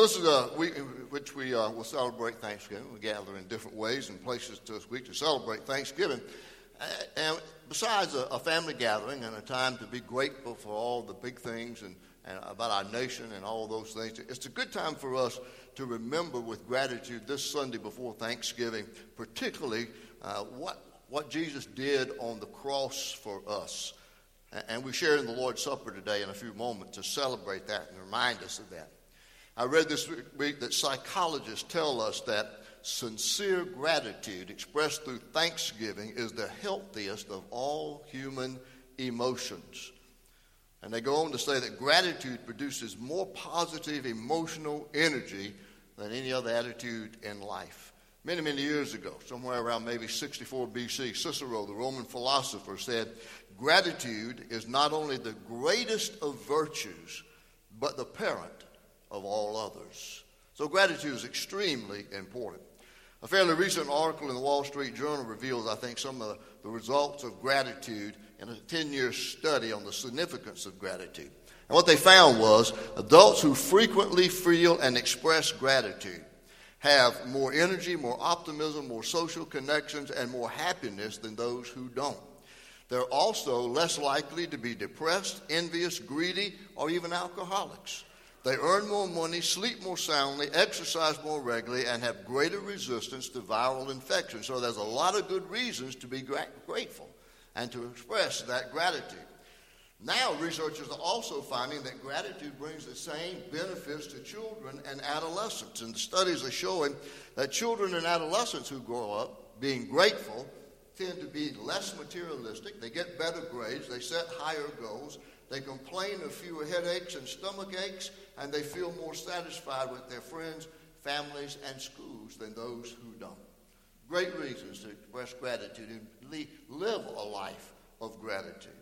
Well, this is a week in which we will celebrate Thanksgiving. We gather in different ways and places this week to celebrate Thanksgiving. And besides a family gathering and a time to be grateful for all the big things and about our nation and all those things, it's a good time for us to remember with gratitude this Sunday before Thanksgiving, particularly what Jesus did on the cross for us. And we share in the Lord's Supper today in a few moments to celebrate that and remind us of that. I read this week that psychologists tell us that sincere gratitude expressed through thanksgiving is the healthiest of all human emotions. And they go on to say that gratitude produces more positive emotional energy than any other attitude in life. Many, many years ago, somewhere around maybe 64 BC, Cicero, the Roman philosopher, said, "Gratitude is not only the greatest of virtues, but the parent of all others." So gratitude is extremely important. A fairly recent article in the Wall Street Journal reveals, I think, some of the results of gratitude in a 10-year study on the significance of gratitude. And what they found was adults who frequently feel and express gratitude have more energy, more optimism, more social connections, and more happiness than those who don't. They're also less likely to be depressed, envious, greedy, or even alcoholics. They earn more money, sleep more soundly, exercise more regularly, and have greater resistance to viral infection. So there's a lot of good reasons to be grateful and to express that gratitude. Now researchers are also finding that gratitude brings the same benefits to children and adolescents. And the studies are showing that children and adolescents who grow up being grateful tend to be less materialistic. They get better grades. They set higher goals. They complain of fewer headaches and stomach aches, and they feel more satisfied with their friends, families, and schools than those who don't. Great reasons to express gratitude and live a life of gratitude.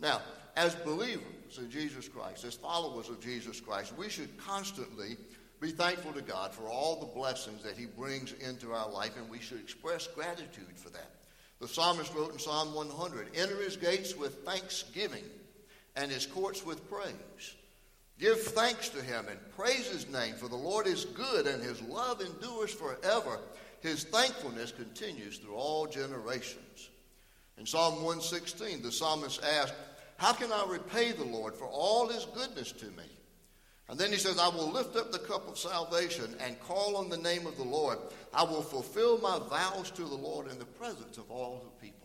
Now, as believers in Jesus Christ, as followers of Jesus Christ, we should constantly be thankful to God for all the blessings that he brings into our life, and we should express gratitude for that. The psalmist wrote in Psalm 100, "Enter his gates with thanksgiving and his courts with praise. Give thanks to him and praise his name, for the Lord is good and his love endures forever. His thankfulness continues through all generations." In Psalm 116, the psalmist asked, "How can I repay the Lord for all his goodness to me?" And then he says, "I will lift up the cup of salvation and call on the name of the Lord. I will fulfill my vows to the Lord in the presence of all the people."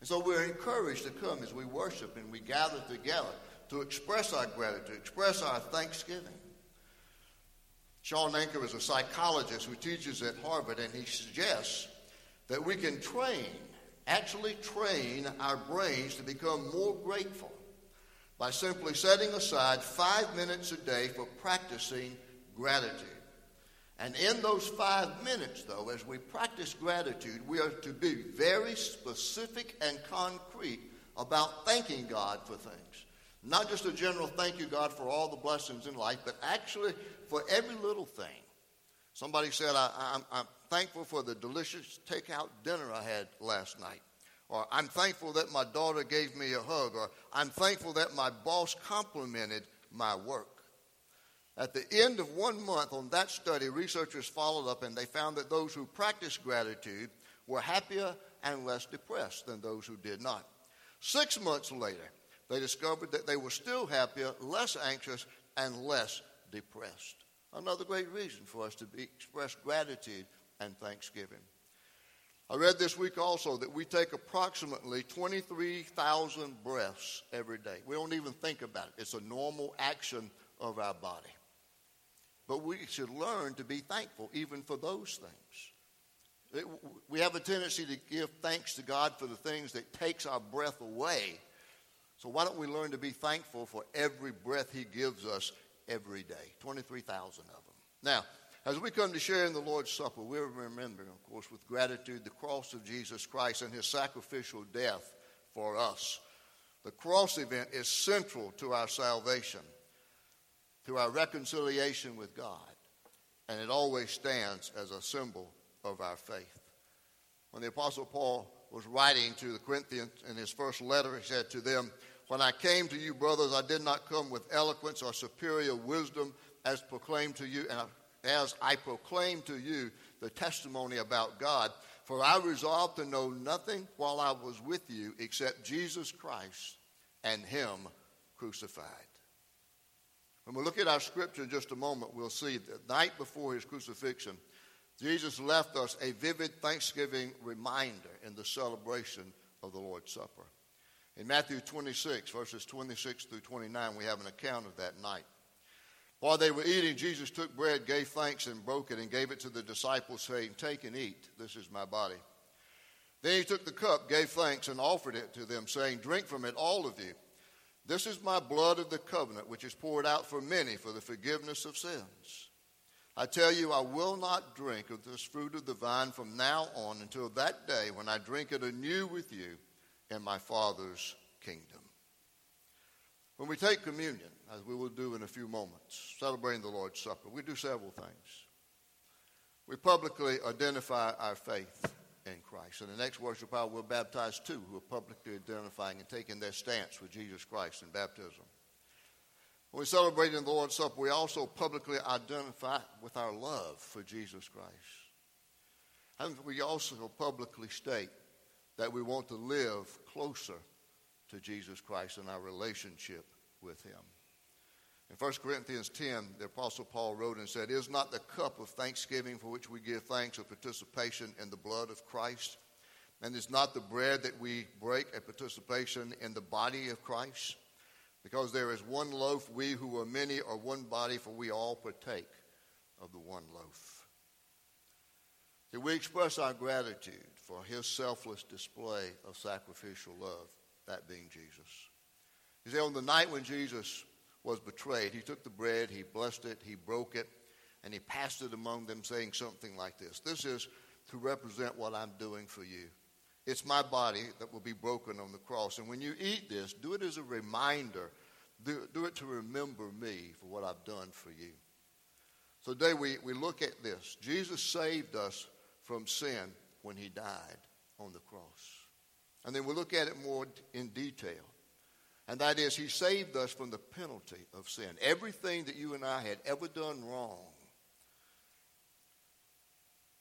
And so we're encouraged to come as we worship and we gather together to express our gratitude, express our thanksgiving. Shawn Achor is a psychologist who teaches at Harvard, and he suggests that we can train our brains to become more grateful by simply setting aside 5 minutes a day for practicing gratitude. And in those 5 minutes, though, as we practice gratitude, we are to be very specific and concrete about thanking God for things. Not just a general thank you, God, for all the blessings in life, but actually for every little thing. Somebody said, I'm thankful for the delicious takeout dinner I had last night. Or I'm thankful that my daughter gave me a hug. Or I'm thankful that my boss complimented my work. At the end of 1 month on that study, researchers followed up and they found that those who practiced gratitude were happier and less depressed than those who did not. 6 months later, they discovered that they were still happier, less anxious, and less depressed. Another great reason for us to express gratitude and thanksgiving. I read this week also that we take approximately 23,000 breaths every day. We don't even think about it. It's a normal action of our body. But we should learn to be thankful even for those things. We have a tendency to give thanks to God for the things that takes our breath away. So why don't we learn to be thankful for every breath he gives us every day, 23,000 of them. Now, as we come to share in the Lord's Supper, we're remembering, of course, with gratitude, the cross of Jesus Christ and his sacrificial death for us. The cross event is central to our salvation, to our reconciliation with God, and it always stands as a symbol of our faith. When the Apostle Paul was writing to the Corinthians in his first letter, he said to them, "When I came to you, brothers, I did not come with eloquence or superior wisdom, as proclaimed to you, and as I proclaimed to you the testimony about God. For I resolved to know nothing while I was with you except Jesus Christ and him crucified. When we look at our scripture in just a moment, we'll see that the night before his crucifixion, Jesus left us a vivid Thanksgiving reminder in the celebration of the Lord's Supper. In Matthew 26, verses 26 through 29, we have an account of that night. While they were eating, Jesus took bread, gave thanks, and broke it, and gave it to the disciples, saying, "Take and eat, this is my body." Then he took the cup, gave thanks, and offered it to them, saying, "Drink from it, all of you. This is my blood of the covenant, which is poured out for many for the forgiveness of sins. I tell you, I will not drink of this fruit of the vine from now on until that day when I drink it anew with you in my Father's kingdom." When we take communion, as we will do in a few moments, celebrating the Lord's Supper, we do several things. We publicly identify our faith in Christ. In the next worship hour, we'll baptize two who are publicly identifying and taking their stance with Jesus Christ in baptism. When we celebrate in the Lord's Supper, we also publicly identify with our love for Jesus Christ. And we also publicly state that we want to live closer to Jesus Christ and our relationship with him. In 1 Corinthians 10, the Apostle Paul wrote and said, "Is not the cup of thanksgiving for which we give thanks a participation in the blood of Christ? And is not the bread that we break a participation in the body of Christ? Because there is one loaf, we who are many are one body, for we all partake of the one loaf." That we express our gratitude for his selfless display of sacrificial love, that being Jesus. You see, on the night when Jesus was betrayed, he took the bread, he blessed it, he broke it, and he passed it among them, saying something like this: "This is to represent what I'm doing for you. It's my body that will be broken on the cross. And when you eat this, do it as a reminder. Do it to remember me for what I've done for you." So today we look at this. Jesus saved us from sin when he died on the cross. And then we'll look at it more in detail. And that is, he saved us from the penalty of sin. Everything that you and I had ever done wrong,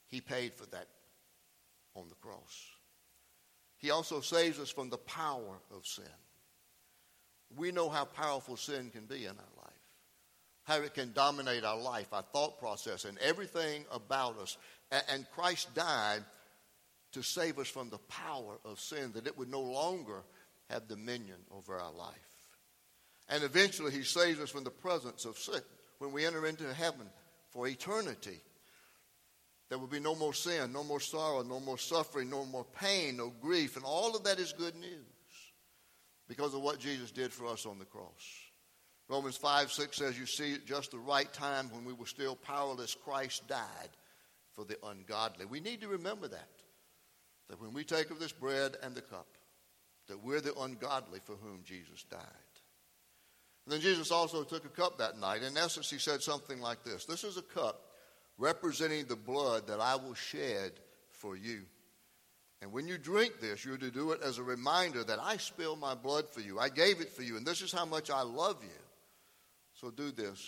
he paid for that on the cross. He also saves us from the power of sin. We know how powerful sin can be in our life, how it can dominate our life, our thought process, and everything about us. And Christ died to save us from the power of sin, that it would no longer have dominion over our life. And eventually he saves us from the presence of sin. When we enter into heaven for eternity, there will be no more sin, no more sorrow, no more suffering, no more pain, no grief. And all of that is good news because of what Jesus did for us on the cross. Romans 5:6 says, "You see, at just the right time when we were still powerless, Christ died for the ungodly." We need to remember that when we take of this bread and the cup, that we're the ungodly for whom Jesus died. And then Jesus also took a cup that night. In essence, he said something like this: "This is a cup representing the blood that I will shed for you. And when you drink this, you're to do it as a reminder that I spilled my blood for you. I gave it for you, and this is how much I love you. So do this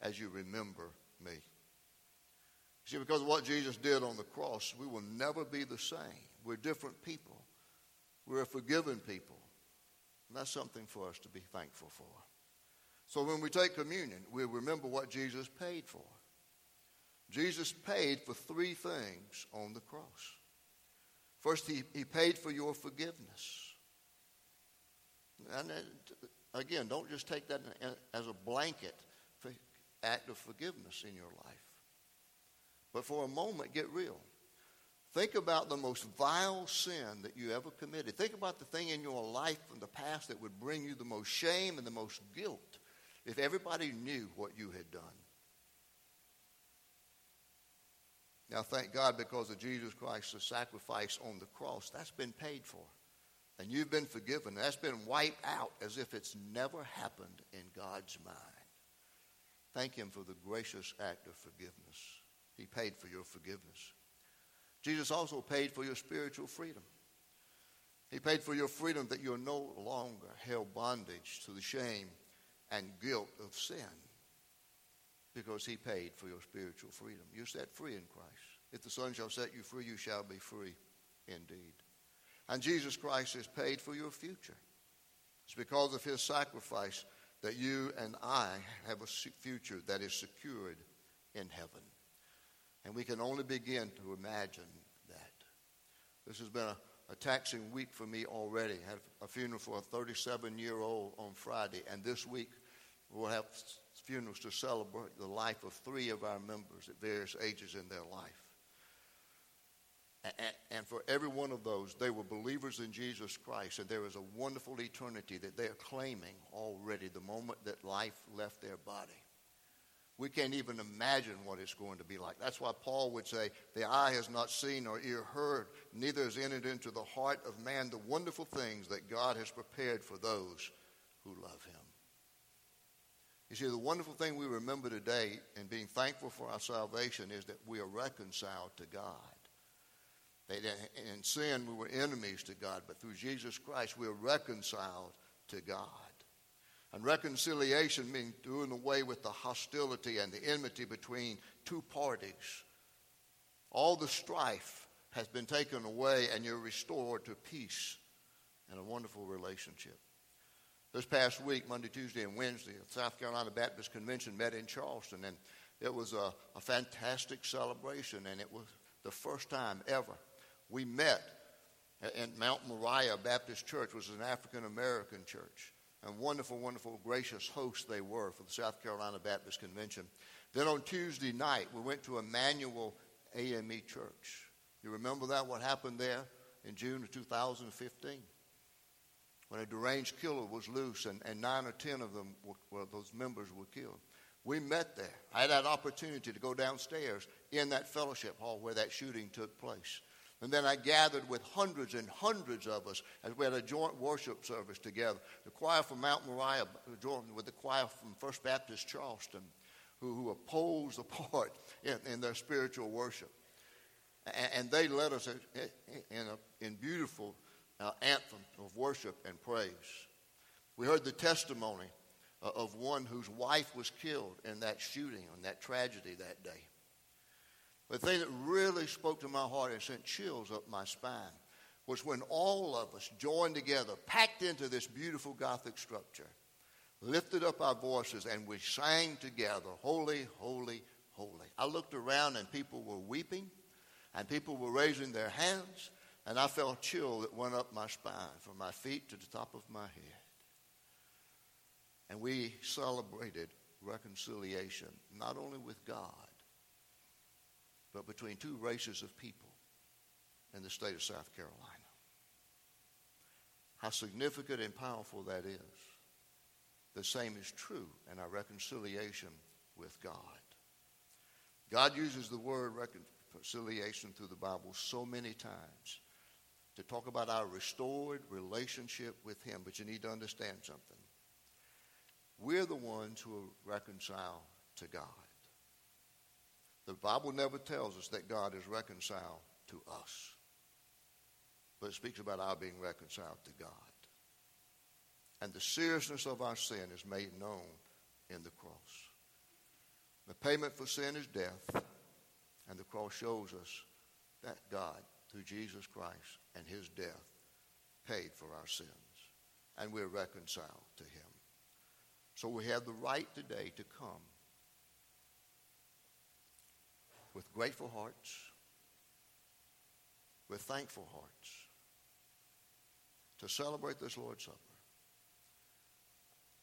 as you remember me." See, because of what Jesus did on the cross, we will never be the same. We're different people. We're a forgiven people. And that's something for us to be thankful for. So when we take communion, we remember what Jesus paid for. Jesus paid for three things on the cross. First, he paid for your forgiveness. And again, don't just take that as a blanket act of forgiveness in your life. But for a moment, get real. Think about the most vile sin that you ever committed. Think about the thing in your life from the past that would bring you the most shame and the most guilt if everybody knew what you had done. Now, thank God, because of Jesus Christ's sacrifice on the cross, that's been paid for. And you've been forgiven. That's been wiped out as if it's never happened in God's mind. Thank him for the gracious act of forgiveness. He paid for your forgiveness. Jesus also paid for your spiritual freedom. He paid for your freedom that you're no longer held bondage to the shame and guilt of sin. because he paid for your spiritual freedom. You're set free in Christ. If the Son shall set you free, you shall be free indeed. And Jesus Christ has paid for your future. It's because of his sacrifice that you and I have a future that is secured in heaven. And we can only begin to imagine that. This has been a taxing week for me already. I had a funeral for a 37-year-old on Friday, and this week we'll have funerals to celebrate the life of three of our members at various ages in their life. And for every one of those, they were believers in Jesus Christ, and there is a wonderful eternity that they are claiming already the moment that life left their body. We can't even imagine what it's going to be like. That's why Paul would say, the eye has not seen or ear heard, neither has entered into the heart of man the wonderful things that God has prepared for those who love him. You see, the wonderful thing we remember today in being thankful for our salvation is that we are reconciled to God. In sin, we were enemies to God, but through Jesus Christ, we are reconciled to God. And reconciliation means doing away with the hostility and the enmity between two parties. All the strife has been taken away, and you're restored to peace and a wonderful relationship. This past week, Monday, Tuesday, and Wednesday, the South Carolina Baptist Convention met in Charleston, and it was a fantastic celebration, and it was the first time ever we met at Mount Moriah Baptist Church, which is an African-American church. And wonderful, wonderful, gracious hosts they were for the South Carolina Baptist Convention. Then on Tuesday night, we went to Emmanuel AME Church. You remember that, what happened there in June of 2015? When a deranged killer was loose and 9 or 10 of them, those members were killed. We met there. I had that opportunity to go downstairs in that fellowship hall where that shooting took place. And then I gathered with hundreds and hundreds of us as we had a joint worship service together. The choir from Mount Moriah joined with the choir from First Baptist Charleston, who opposed the part in their spiritual worship. And they led us in beautiful anthem of worship and praise. We heard the testimony of one whose wife was killed in that shooting, in that tragedy that day. The thing that really spoke to my heart and sent chills up my spine was when all of us joined together, packed into this beautiful Gothic structure, lifted up our voices, and we sang together, holy, holy, holy. I looked around, and people were weeping, and people were raising their hands, and I felt a chill that went up my spine from my feet to the top of my head. And we celebrated reconciliation, not only with God, but between two races of people in the state of South Carolina. How significant and powerful that is. The same is true in our reconciliation with God. God uses the word reconciliation through the Bible so many times to talk about our restored relationship with him, but you need to understand something. We're the ones who are reconciled to God. The Bible never tells us that God is reconciled to us, but it speaks about our being reconciled to God. And the seriousness of our sin is made known in the cross. The payment for sin is death, and the cross shows us that God, through Jesus Christ and his death, paid for our sins, and we're reconciled to him. So we have the right today to come with grateful hearts, with thankful hearts, to celebrate this Lord's Supper,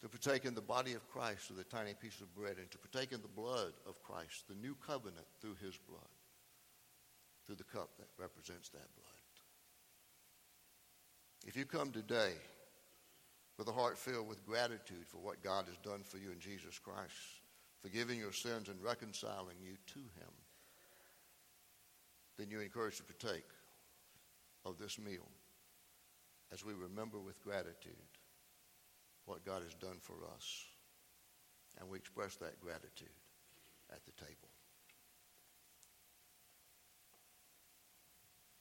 to partake in the body of Christ through the tiny piece of bread, and to partake in the blood of Christ, the new covenant through his blood, through the cup that represents that blood. If you come today with a heart filled with gratitude for what God has done for you in Jesus Christ, forgiving your sins and reconciling you to him, then you're encouraged to partake of this meal as we remember with gratitude what God has done for us, and we express that gratitude at the table.